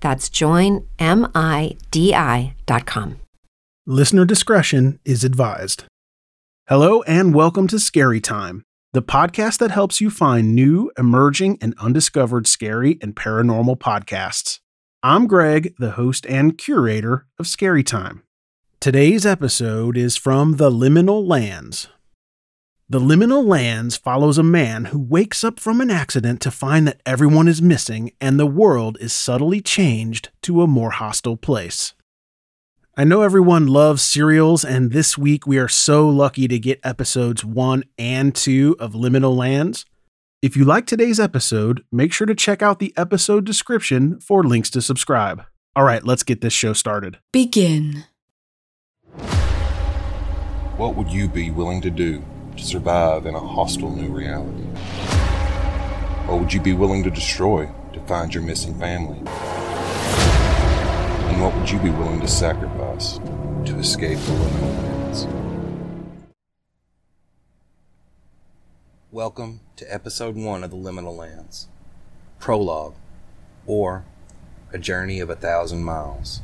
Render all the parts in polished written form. That's joinmidi.com. Listener discretion is advised. Hello and welcome to Scary Time, the podcast that helps you find new, emerging, and undiscovered scary and paranormal podcasts. I'm Greg, the host and curator of Scary Time. Today's episode is from The Liminal Lands. The Liminal Lands follows a man who wakes up from an accident to find that everyone is missing and the world is subtly changed to a more hostile place. I know everyone loves serials, and this week we are so lucky to get episodes 1 and 2 of Liminal Lands. If you like today's episode, make sure to check out the episode description for links to subscribe. All right, let's get this show started. Begin. What would you be willing to do to survive in a hostile new reality? What would you be willing to destroy to find your missing family? And what would you be willing to sacrifice to escape the Liminal Lands? Welcome to Episode 1 of the Liminal Lands, Prologue, or A Journey of 1,000 Miles.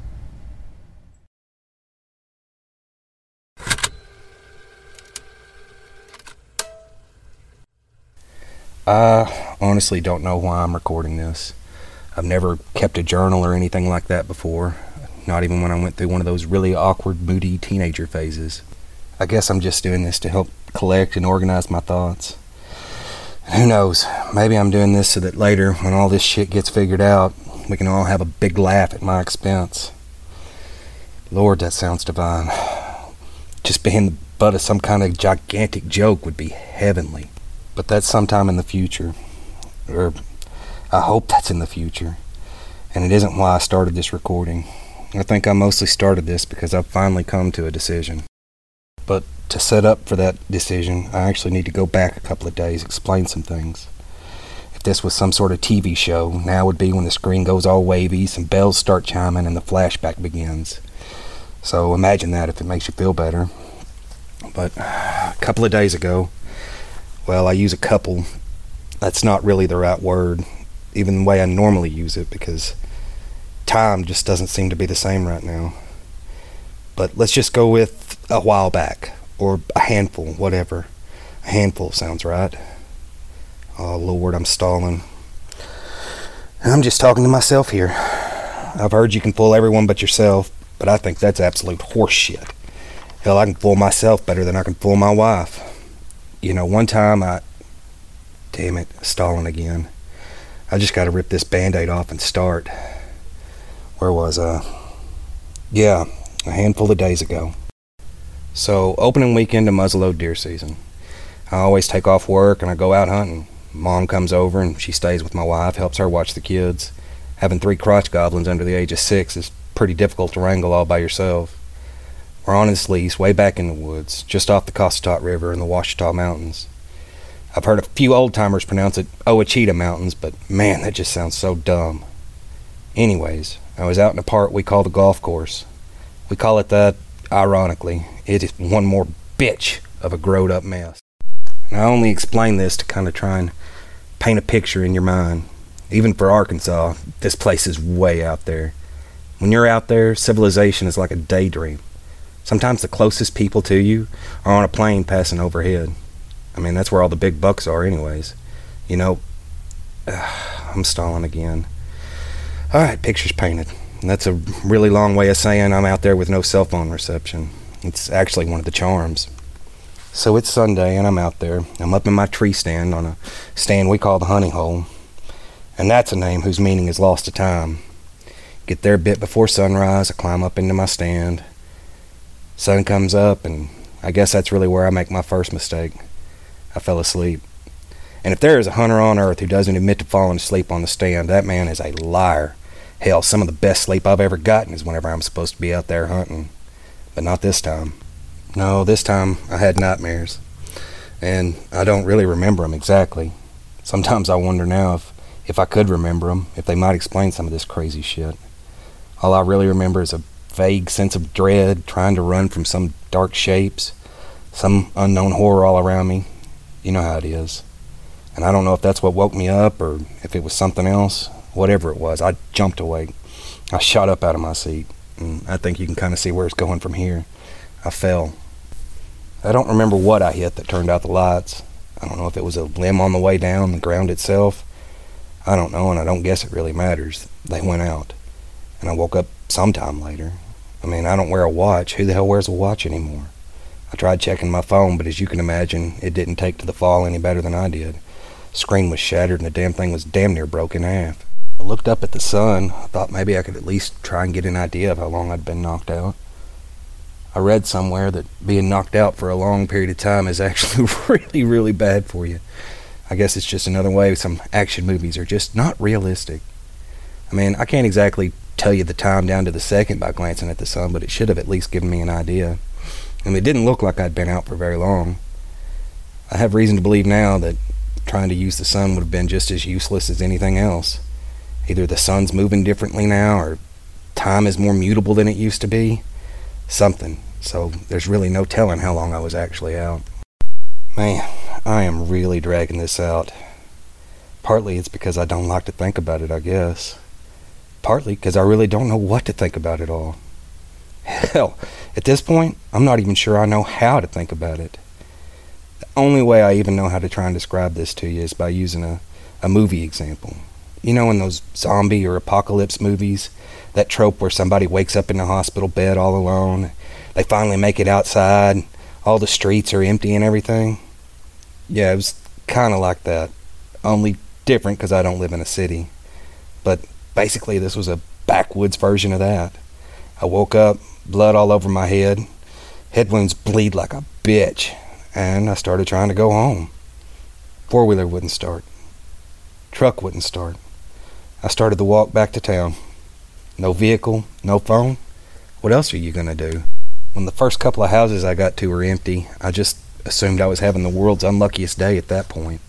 I honestly don't know why I'm recording this. I've never kept a journal or anything like that before, not even when I went through one of those really awkward, moody teenager phases. I guess I'm just doing this to help collect and organize my thoughts. Who knows, maybe I'm doing this so that later, when all this shit gets figured out, we can all have a big laugh at my expense. Lord, that sounds divine. Just being the butt of some kind of gigantic joke would be heavenly. But that's sometime in the future, or I hope that's in the future, and it isn't why I started this recording. I think I mostly started this because I've finally come to a decision. But to set up for that decision, I actually need to go back a couple of days, explain some things. If this was some sort of TV show, now would be when the screen goes all wavy, some bells start chiming, and the flashback begins. So imagine that if it makes you feel better. But a couple of days ago, well, I use a couple. That's not really the right word, even the way I normally use it, because time just doesn't seem to be the same right now. But let's just go with a while back, or a handful, whatever. A handful sounds right. Oh, Lord, I'm stalling. I'm just talking to myself here. I've heard you can fool everyone but yourself, but I think that's absolute horseshit. Hell, I can fool myself better than I can fool my wife. You know, one time damn it, stalling again. I just gotta rip this Band-Aid off and start. Where was I? Yeah, a handful of days ago. So, opening weekend of muzzleload deer season. I always take off work and I go out hunting. Mom comes over and she stays with my wife, helps her watch the kids. Having 3 crotch goblins under the age of 6 is pretty difficult to wrangle all by yourself. We're on his lease way back in the woods, just off the Cossatot River in the Ouachita Mountains. I've heard a few old-timers pronounce it Ouachita Mountains, but man, that just sounds so dumb. Anyways, I was out in a part we call the golf course. We call it that ironically. It is one more bitch of a growed-up mess. And I only explain this to kind of try and paint a picture in your mind. Even for Arkansas, this place is way out there. When you're out there, civilization is like a daydream. Sometimes the closest people to you are on a plane passing overhead. I mean, that's where all the big bucks are anyways. You know, I'm stalling again. All right, picture's painted. And that's a really long way of saying I'm out there with no cell phone reception. It's actually one of the charms. So it's Sunday, and I'm out there. I'm up in my tree stand on a stand we call the honey hole. And that's a name whose meaning is lost to time. Get there a bit before sunrise. I climb up into my stand. Sun comes up, and I guess that's really where I make my first mistake. I fell asleep. And if there is a hunter on earth who doesn't admit to falling asleep on the stand, that man is a liar. Hell, some of the best sleep I've ever gotten is whenever I'm supposed to be out there hunting. But not this time. No, this time I had nightmares. And I don't really remember them exactly. Sometimes I wonder now if I could remember them, if they might explain some of this crazy shit. All I really remember is a vague sense of dread, trying to run from some dark shapes, some unknown horror all around me. You know how it is. And I don't know if that's what woke me up or if it was something else. Whatever it was, I jumped awake. I shot up out of my seat. And I think you can kind of see where it's going from here. I fell. I don't remember what I hit that turned out the lights. I don't know if it was a limb on the way down, the ground itself. I don't know, and I don't guess it really matters. They went out, and I woke up sometime later. I mean, I don't wear a watch. Who the hell wears a watch anymore? I tried checking my phone, but as you can imagine, it didn't take to the fall any better than I did. Screen was shattered, and the damn thing was damn near broken in half. I looked up at the sun. I thought maybe I could at least try and get an idea of how long I'd been knocked out. I read somewhere that being knocked out for a long period of time is actually really, really bad for you. I guess it's just another way some action movies are just not realistic. I mean, I can't exactly tell you the time down to the second by glancing at the sun, but it should have at least given me an idea. And it didn't look like I'd been out for very long. I have reason to believe now that trying to use the sun would have been just as useless as anything else. Either the sun's moving differently now, or time is more mutable than it used to be. Something. So there's really no telling how long I was actually out. Man, I am really dragging this out. Partly it's because I don't like to think about it, I guess. Partly because I really don't know what to think about it all. Hell, at this point, I'm not even sure I know how to think about it. The only way I even know how to try and describe this to you is by using a movie example. You know, in those zombie or apocalypse movies, that trope where somebody wakes up in the hospital bed all alone, they finally make it outside, all the streets are empty and everything. Yeah, it was kind of like that, only different because I don't live in a city. But basically, this was a backwoods version of that. I woke up, blood all over my head, head wounds bleed like a bitch, and I started trying to go home. Four-wheeler wouldn't start. Truck wouldn't start. I started the walk back to town. No vehicle, no phone. What else are you going to do? When the first couple of houses I got to were empty, I just assumed I was having the world's unluckiest day at that point.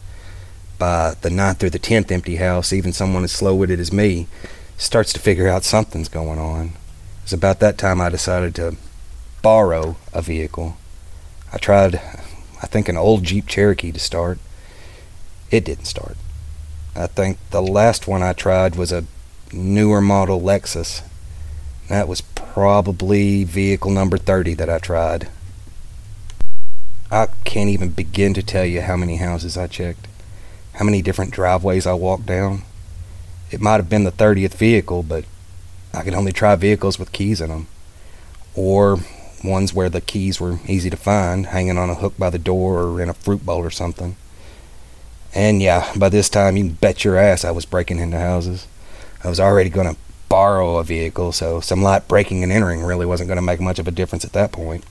By the 9th or the 10th empty house, even someone as slow-witted as me starts to figure out something's going on. It was about that time I decided to borrow a vehicle. I tried, I think, an old Jeep Cherokee to start. It didn't start. I think the last one I tried was a newer model Lexus. That was probably vehicle number 30 that I tried. I can't even begin to tell you how many houses I checked, how many different driveways I walked down. It might have been the 30th vehicle, but I could only try vehicles with keys in them, or ones where the keys were easy to find, hanging on a hook by the door or in a fruit bowl or something. And yeah, by this time, you can bet your ass I was breaking into houses. I was already going to borrow a vehicle, so some light breaking and entering really wasn't going to make much of a difference at that point.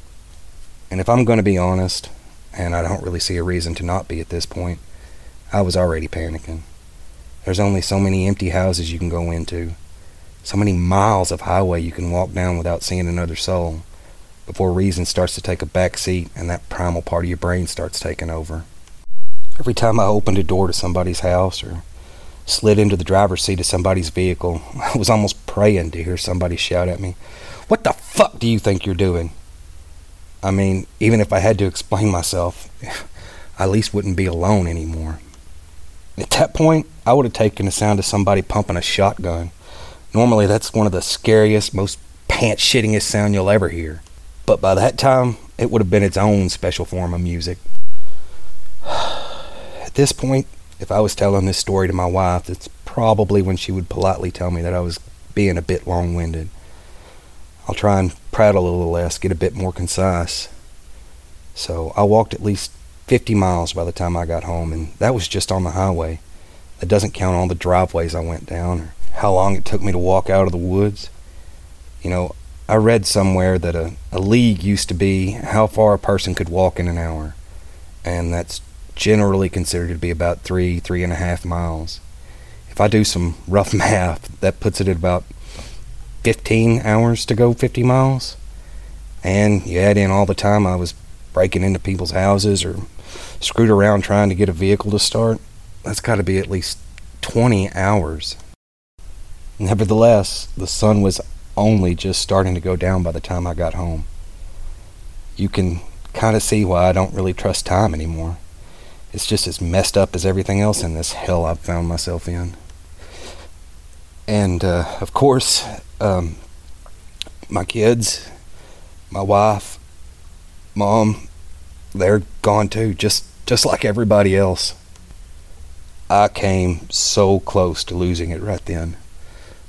And if I'm going to be honest, and I don't really see a reason to not be at this point, I was already panicking. There's only so many empty houses you can go into, so many miles of highway you can walk down without seeing another soul, before reason starts to take a back seat and that primal part of your brain starts taking over. Every time I opened a door to somebody's house or slid into the driver's seat of somebody's vehicle, I was almost praying to hear somebody shout at me, What the fuck do you think you're doing? I mean, even if I had to explain myself, I at least wouldn't be alone anymore. At that point, I would have taken the sound of somebody pumping a shotgun. Normally, that's one of the scariest, most pants-shittingest sound you'll ever hear. But by that time, it would have been its own special form of music. At this point, if I was telling this story to my wife, it's probably when she would politely tell me that I was being a bit long-winded. I'll try and prattle a little less, get a bit more concise. So I walked at least 50 miles by the time I got home, and that was just on the highway. That doesn't count all the driveways I went down or how long it took me to walk out of the woods. You know, I read somewhere that a league used to be how far a person could walk in an hour, and that's generally considered to be about 3.5 miles. If I do some rough math, that puts it at about 15 hours to go 50 miles. And you add in all the time I was breaking into people's houses or screwed around trying to get a vehicle to start, that's got to be at least 20 hours. Nevertheless, the sun was only just starting to go down by the time I got home. You can kind of see why I don't really trust time anymore. It's just as messed up as everything else in this hell I've found myself in. And, of course, my kids, my wife, mom, they're gone too, just like everybody else. I came so close to losing it right then.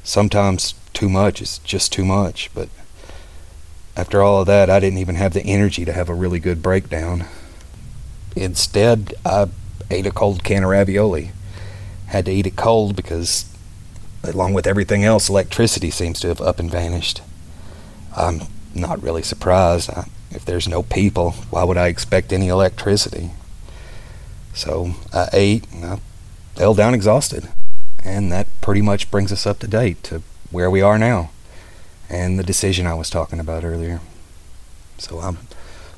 Sometimes too much is just too much, but after all of that, I didn't even have the energy to have a really good breakdown. Instead, I ate a cold can of ravioli. Had to eat it cold because, along with everything else, electricity seems to have up and vanished. I'm not really surprised. If there's no people, why would I expect any electricity? So I ate and I fell down exhausted. And that pretty much brings us up to date to where we are now and the decision I was talking about earlier. So I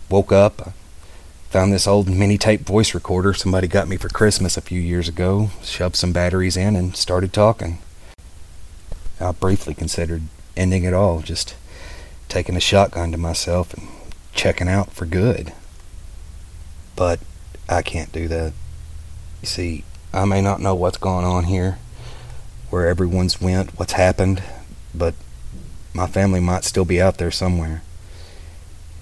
woke up, I found this old mini-tape voice recorder somebody got me for Christmas a few years ago, shoved some batteries in, and started talking. I briefly considered ending it all, just taking a shotgun to myself and checking out for good. But I can't do that. You see, I may not know what's going on here, where everyone's went, what's happened, but my family might still be out there somewhere.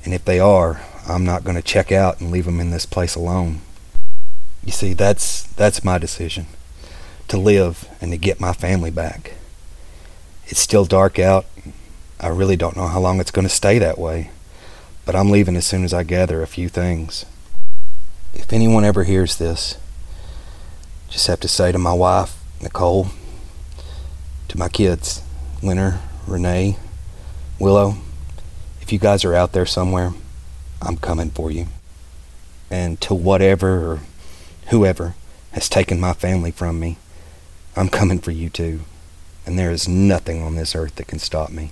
And if they are, I'm not going to check out and leave them in this place alone. You see, that's my decision, to live and to get my family back. It's still dark out. I really don't know how long it's going to stay that way, but I'm leaving as soon as I gather a few things. If anyone ever hears this, just have to say to my wife, Nicole, to my kids, Winter, Renee, Willow, if you guys are out there somewhere, I'm coming for you. And to whatever or whoever has taken my family from me, I'm coming for you too. And there is nothing on this earth that can stop me.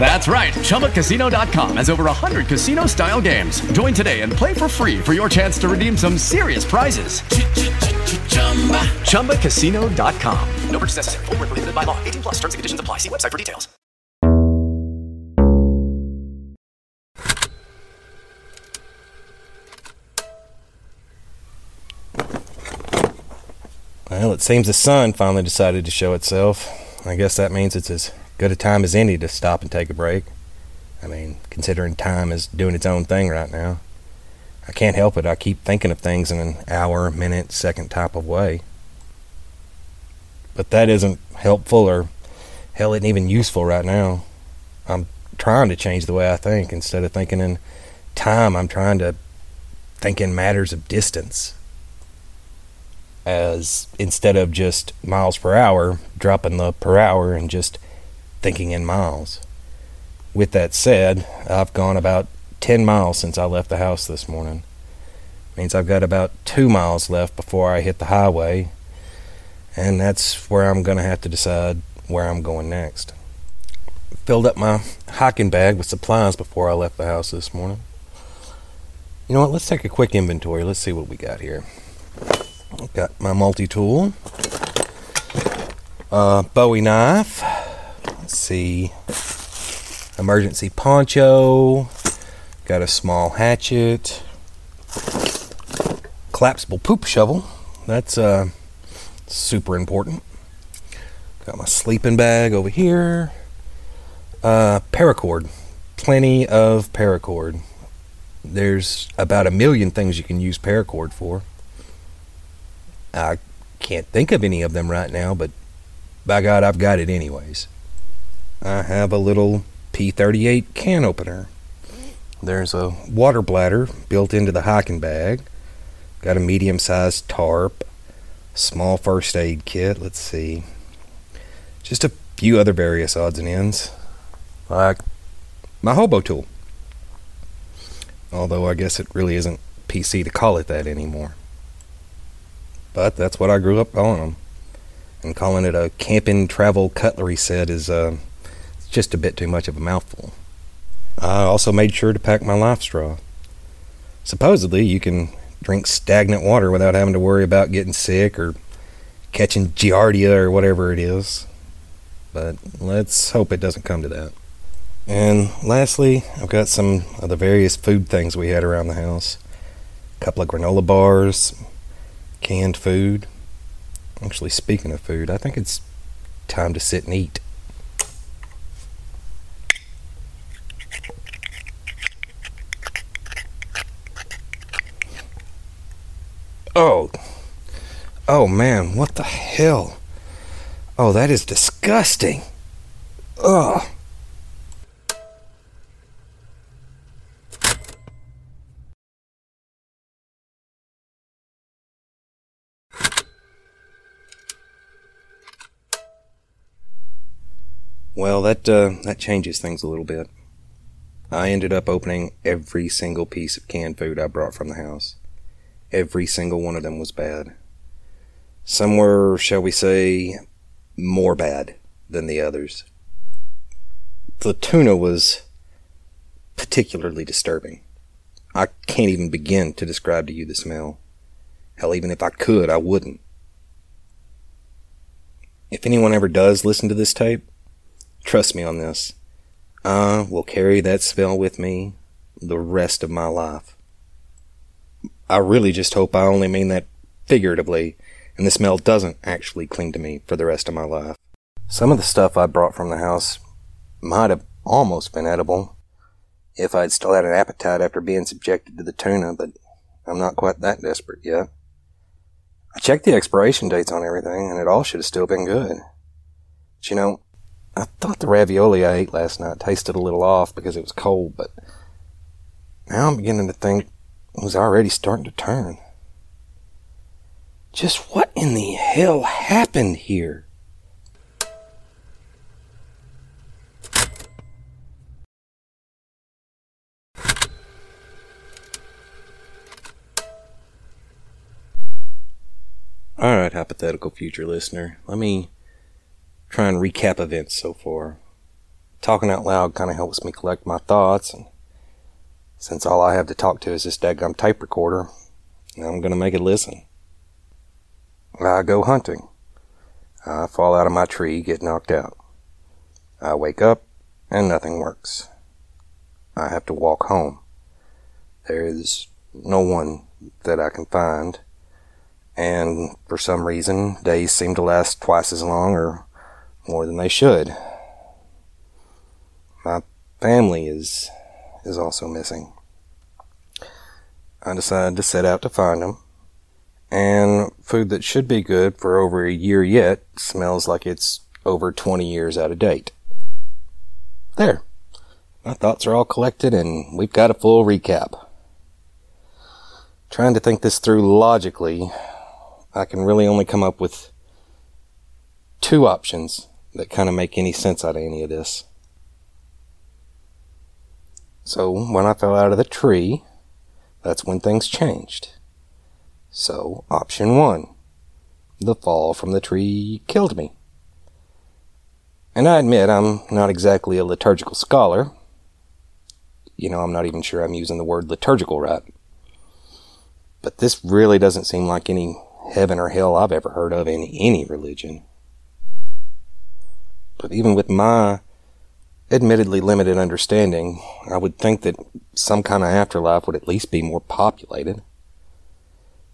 That's right. Chumbacasino.com has over 100 casino-style games. Join today and play for free for your chance to redeem some serious prizes. Chumbacasino.com. No purchase necessary. Void where prohibited by law. 18+ terms and conditions apply. See website for details. Well, it seems the sun finally decided to show itself. I guess that means it's as good a time as any to stop and take a break. I mean, considering time is doing its own thing right now. I can't help it. I keep thinking of things in an hour, minute, second type of way. But that isn't helpful or, hell, isn't even useful right now. I'm trying to change the way I think. Instead of thinking in time, I'm trying to think in matters of distance. As instead of just miles per hour, dropping the per hour and just thinking in miles. With that said, I've gone about 10 miles since I left the house this morning. Means I've got about 2 miles left before I hit the highway, and that's where I'm going to have to decide where I'm going next. Filled up my hiking bag with supplies before I left the house this morning. You know what, let's take a quick inventory. Let's see what we got here. I've got my multi-tool, Bowie knife, let's see, emergency poncho, got a small hatchet, collapsible poop shovel, that's super important. Got my sleeping bag over here, paracord, plenty of paracord. There's about 1,000,000 things you can use paracord for. I can't think of any of them right now, but by God, I've got it anyways. I have a little P38 can opener. There's a water bladder built into the hiking bag. Got a medium-sized tarp. Small first aid kit. Let's see. Just a few other various odds and ends. Like my hobo tool. Although I guess it really isn't PC to call it that anymore. But that's what I grew up calling them. And calling it a camping travel cutlery set is just a bit too much of a mouthful. I also made sure to pack my life straw. Supposedly, you can drink stagnant water without having to worry about getting sick or catching giardia or whatever it is. But let's hope it doesn't come to that. And lastly, I've got some of the various food things we had around the house. A couple of granola bars, canned food. Actually, speaking of food, I think it's time to sit and eat. Oh man, what the hell? Oh, that is disgusting. Ugh. Well, that changes things a little bit. I ended up opening every single piece of canned food I brought from the house. Every single one of them was bad. Some were, shall we say, more bad than the others. The tuna was particularly disturbing. I can't even begin to describe to you the smell. Hell, even if I could, I wouldn't. If anyone ever does listen to this tape, trust me on this. I will carry that smell with me the rest of my life. I really just hope I only mean that figuratively, and the smell doesn't actually cling to me for the rest of my life. Some of the stuff I brought from the house might have almost been edible if I'd still had an appetite after being subjected to the tuna, but I'm not quite that desperate yet. I checked the expiration dates on everything, and it all should have still been good. But you know, I thought the ravioli I ate last night tasted a little off because it was cold, but now I'm beginning to think it was already starting to turn. Just what in the hell happened here? Alright, hypothetical future listener. Let me try and recap events so far. Talking out loud kind of helps me collect my thoughts, and since all I have to talk to is this daggum tape recorder, I'm going to make it listen. I go hunting. I fall out of my tree, get knocked out. I wake up, and nothing works. I have to walk home. There is no one that I can find, and for some reason, days seem to last twice as long or more than they should. My family is also missing. I decided to set out to find them, and food that should be good for over a year yet smells like it's over 20 years out of date. There. My thoughts are all collected, and we've got a full recap. Trying to think this through logically, I can really only come up with two options that kind of make any sense out of any of this. So, when I fell out of the tree, that's when things changed. So, option one, the fall from the tree killed me. And I admit I'm not exactly a liturgical scholar. You know, I'm not even sure I'm using the word liturgical right. But this really doesn't seem like any heaven or hell I've ever heard of in any religion. But even with my admittedly limited understanding, I would think that some kind of afterlife would at least be more populated.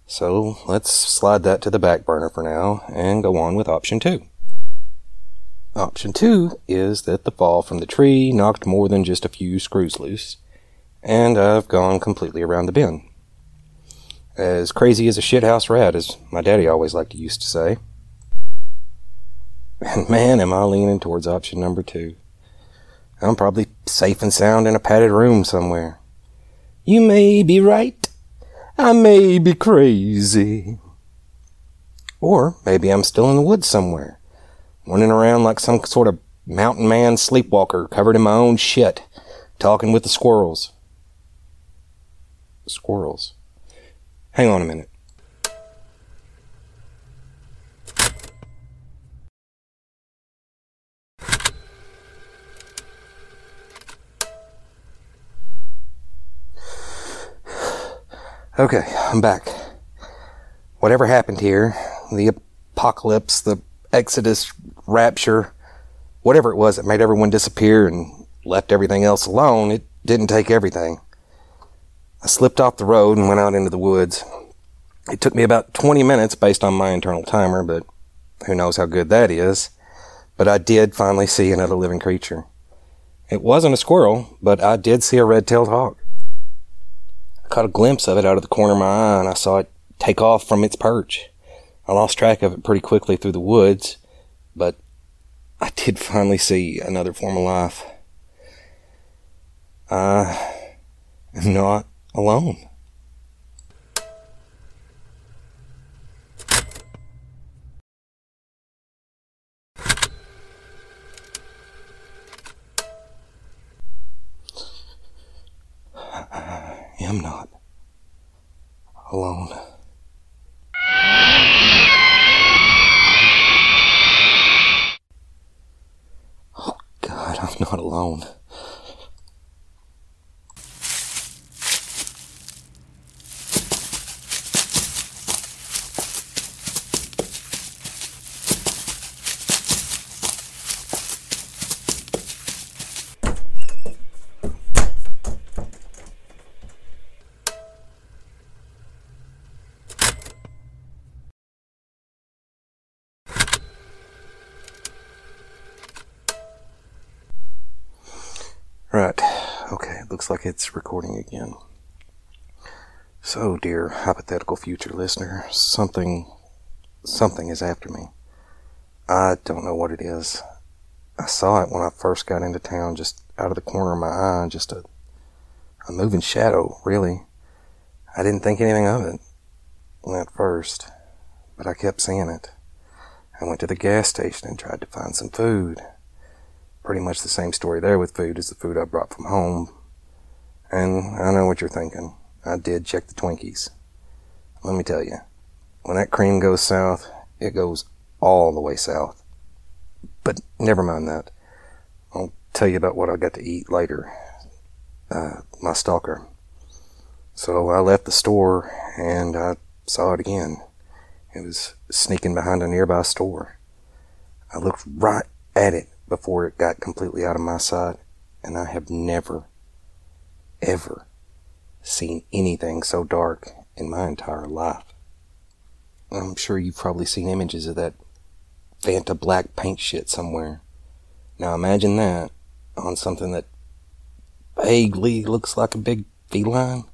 So let's slide that to the back burner for now and go on with option two. Option two is that the fall from the tree knocked more than just a few screws loose, and I've gone completely around the bend. As crazy as a shithouse rat, as my daddy always used to say. And man, am I leaning towards option number two. I'm probably safe and sound in a padded room somewhere. You may be right. I may be crazy. Or maybe I'm still in the woods somewhere, running around like some sort of mountain man sleepwalker covered in my own shit, talking with the squirrels. Squirrels. Hang on a minute. Okay, I'm back. Whatever happened here, the apocalypse, the exodus, rapture, whatever it was that made everyone disappear and left everything else alone, it didn't take everything. I slipped off the road and went out into the woods. It took me about 20 minutes based on my internal timer, but who knows how good that is. But I did finally see another living creature. It wasn't a squirrel, but I did see a red-tailed hawk. I caught a glimpse of it out of the corner of my eye, and I saw it take off from its perch. I lost track of it pretty quickly through the woods, but I did finally see another form of life. I am not alone. I'm not alone. Oh, God, I'm not alone. Right, okay, looks like it's recording again. So, dear hypothetical future listener, something is after me. I don't know what it is. I saw it when I first got into town, just out of the corner of my eye, just a moving shadow, really. I didn't think anything of it at first, but I kept seeing it. I went to the gas station and tried to find some food. Pretty much the same story there with food as the food I brought from home. And I know what you're thinking. I did check the Twinkies. Let me tell you, when that cream goes south, it goes all the way south. But never mind that. I'll tell you about what I got to eat later. My stalker. So I left the store and I saw it again. It was sneaking behind a nearby store. I looked right at it before it got completely out of my sight, and I have never, ever seen anything so dark in my entire life. I'm sure you've probably seen images of that Vanta black paint shit somewhere. Now imagine that on something that vaguely looks like a big feline.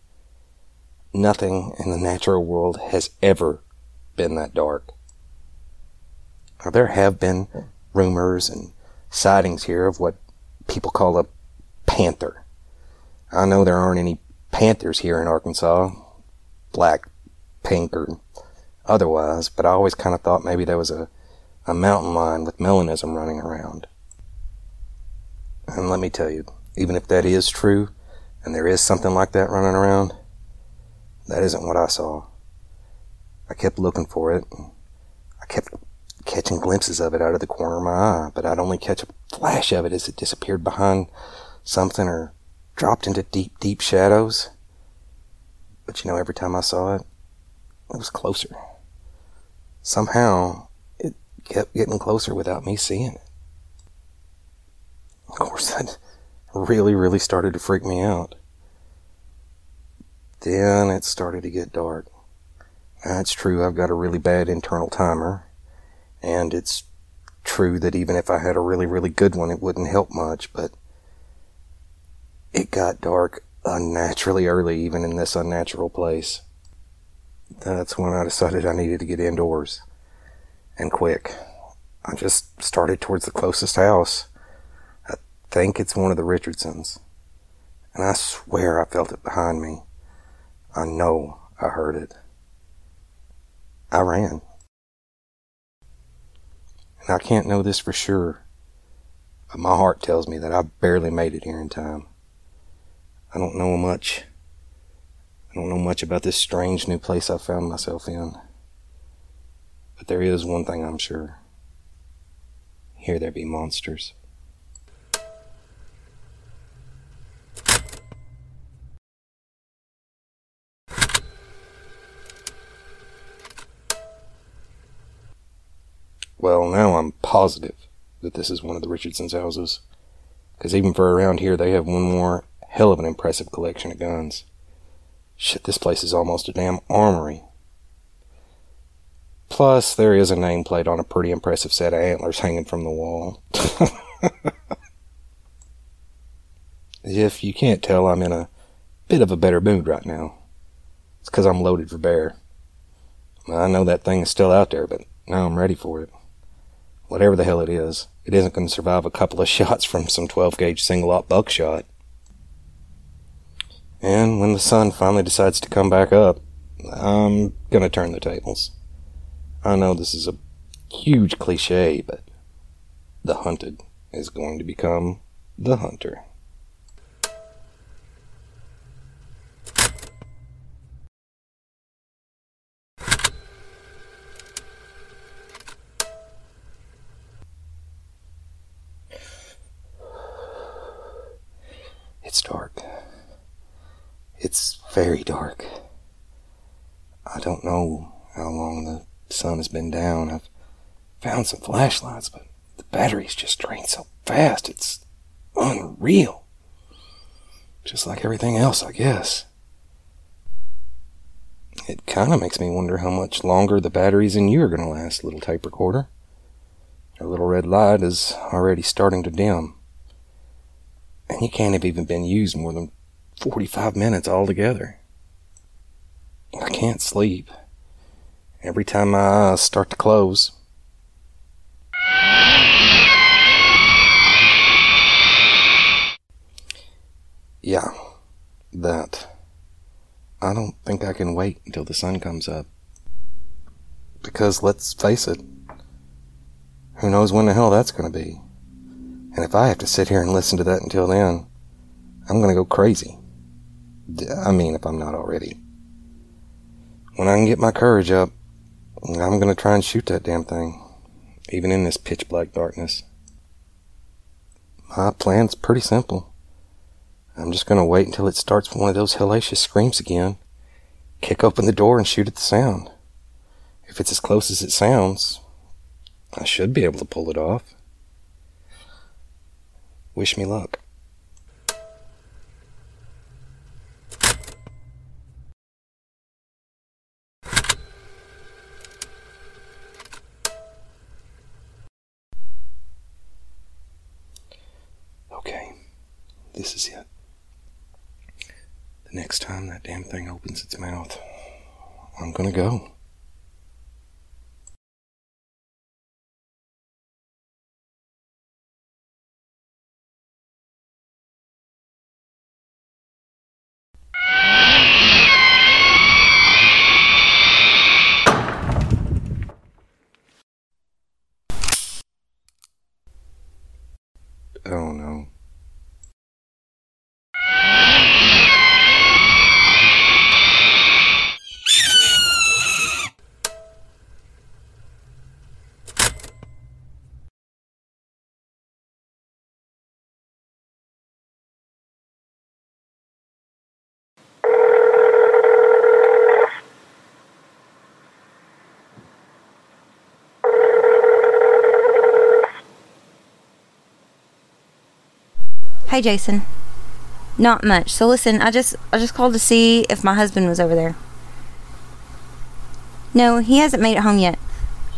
Nothing in the natural world has ever been that dark. Now, there have been rumors and sightings here of what people call a panther. I know there aren't any panthers here in Arkansas, black, pink, or otherwise, but I always kind of thought maybe there was a mountain lion with melanism running around. And let me tell you, even if that is true, and there is something like that running around, that isn't what I saw. I kept looking for it. I kept catching glimpses of it out of the corner of my eye, but I'd only catch a flash of it as it disappeared behind something or dropped into deep, deep shadows. But you know, every time I saw it, it was closer. Somehow, it kept getting closer without me seeing it. Of course, that really, really started to freak me out. Then it started to get dark. Now, it's true, I've got a really bad internal timer. And it's true that even if I had a really, really good one, it wouldn't help much, but it got dark unnaturally early, even in this unnatural place. That's when I decided I needed to get indoors. And quick. I just started towards the closest house. I think it's one of the Richardsons. And I swear I felt it behind me. I know I heard it. I ran. And I can't know this for sure, but my heart tells me that I barely made it here in time. I don't know much about this strange new place I found myself in. But there is one thing I'm sure. Here there be monsters. Well, now I'm positive that this is one of the Richardson's houses. Because even for around here, they have one more hell of an impressive collection of guns. Shit, this place is almost a damn armory. Plus, there is a nameplate on a pretty impressive set of antlers hanging from the wall. If you can't tell, I'm in a bit of a better mood right now. It's because I'm loaded for bear. I know that thing is still out there, but now I'm ready for it. Whatever the hell it is, it isn't going to survive a couple of shots from some 12-gauge single-op buckshot. And when the sun finally decides to come back up, I'm going to turn the tables. I know this is a huge cliche, but the hunted is going to become the hunter. It's dark. It's very dark. I don't know how long the sun has been down. I've found some flashlights, but the batteries just drain so fast. It's unreal. Just like everything else, I guess. It kind of makes me wonder how much longer the batteries in you are going to last, little tape recorder. Your little red light is already starting to dim. And you can't have even been used more than 45 minutes altogether. I can't sleep. Every time my eyes start to close. Yeah, that. I don't think I can wait until the sun comes up. because let's face it, who knows when the hell that's going to be. And if I have to sit here and listen to that until then, I'm going to go crazy. I mean, if I'm not already. When I can get my courage up, I'm going to try and shoot that damn thing, even in this pitch black darkness. My plan's pretty simple. I'm just going to wait until it starts with one of those hellacious screams again, kick open the door and shoot at the sound. If it's as close as it sounds, I should be able to pull it off. Wish me luck. Okay, this is it. The next time that damn thing opens its mouth, I'm gonna go. Oh no. Hey, Jason. Not much. So listen, I just called to see if my husband was over there. No, he hasn't made it home yet.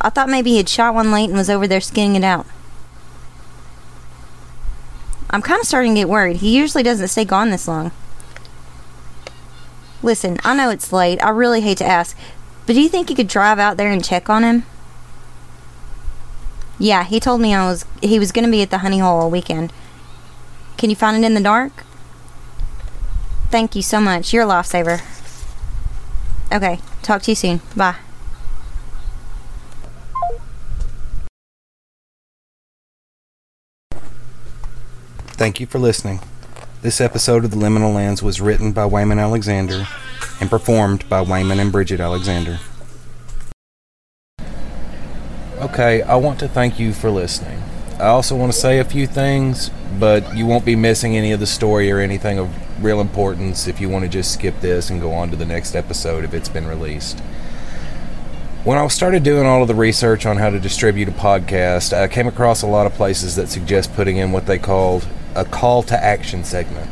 I thought maybe he had shot one late and was over there skinning it out. I'm kind of starting to get worried. He usually doesn't stay gone this long. Listen, I know it's late. I really hate to ask, but do you think you could drive out there and check on him? Yeah, he told me he was going to be at the Honey Hole all weekend. Can you find it in the dark? Thank you so much. You're a lifesaver. Okay, talk to you soon. Bye. Thank you for listening. This episode of The Liminal Lands was written by Wayman Alexander and performed by Wayman and Bridget Alexander. Okay, I want to thank you for listening. I also want to say a few things, but you won't be missing any of the story or anything of real importance if you want to just skip this and go on to the next episode if it's been released. When I started doing all of the research on how to distribute a podcast, I came across a lot of places that suggest putting in what they called a call to action segment.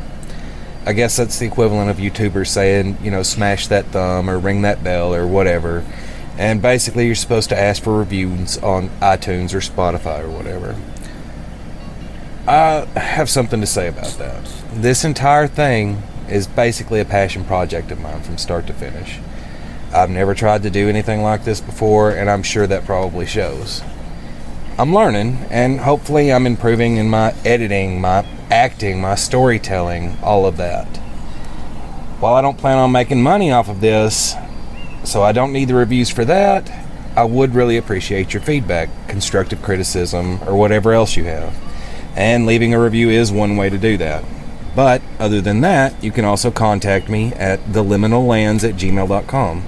I guess that's the equivalent of YouTubers saying, you know, smash that thumb or ring that bell or whatever. And basically you're supposed to ask for reviews on iTunes or Spotify or whatever. I have something to say about that. This entire thing is basically a passion project of mine from start to finish. I've never tried to do anything like this before, and I'm sure that probably shows. I'm learning, and hopefully I'm improving in my editing, my acting, my storytelling, all of that. While I don't plan on making money off of this, so I don't need the reviews for that, I would really appreciate your feedback, constructive criticism, or whatever else you have. And leaving a review is one way to do that. But other than that, you can also contact me at theliminallands@gmail.com.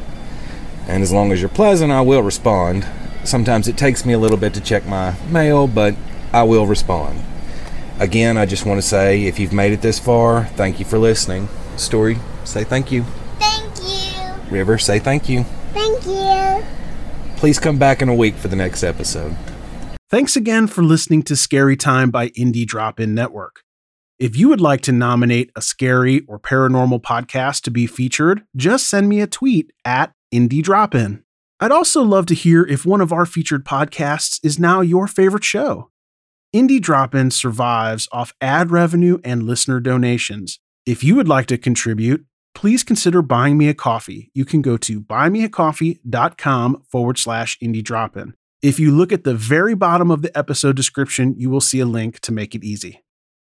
And as long as you're pleasant, I will respond. Sometimes it takes me a little bit to check my mail, but I will respond. Again, I just want to say, if you've made it this far, thank you for listening. Story, say thank you. Thank you. River, say thank you. Thank you. Please come back in a week for the next episode. Thanks again for listening to Scary Time by Indie Drop-In Network. If you would like to nominate a scary or paranormal podcast to be featured, just send me a tweet at Indie Drop-In. I'd also love to hear if one of our featured podcasts is now your favorite show. Indie Drop-In survives off ad revenue and listener donations. If you would like to contribute, please consider buying me a coffee. You can go to buymeacoffee.com/Indie Drop-In. If you look at the very bottom of the episode description, you will see a link to make it easy.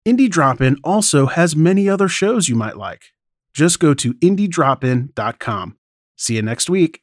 Indie Drop-In also has many other shows you might like. Just go to indiedropin.com. See you next week.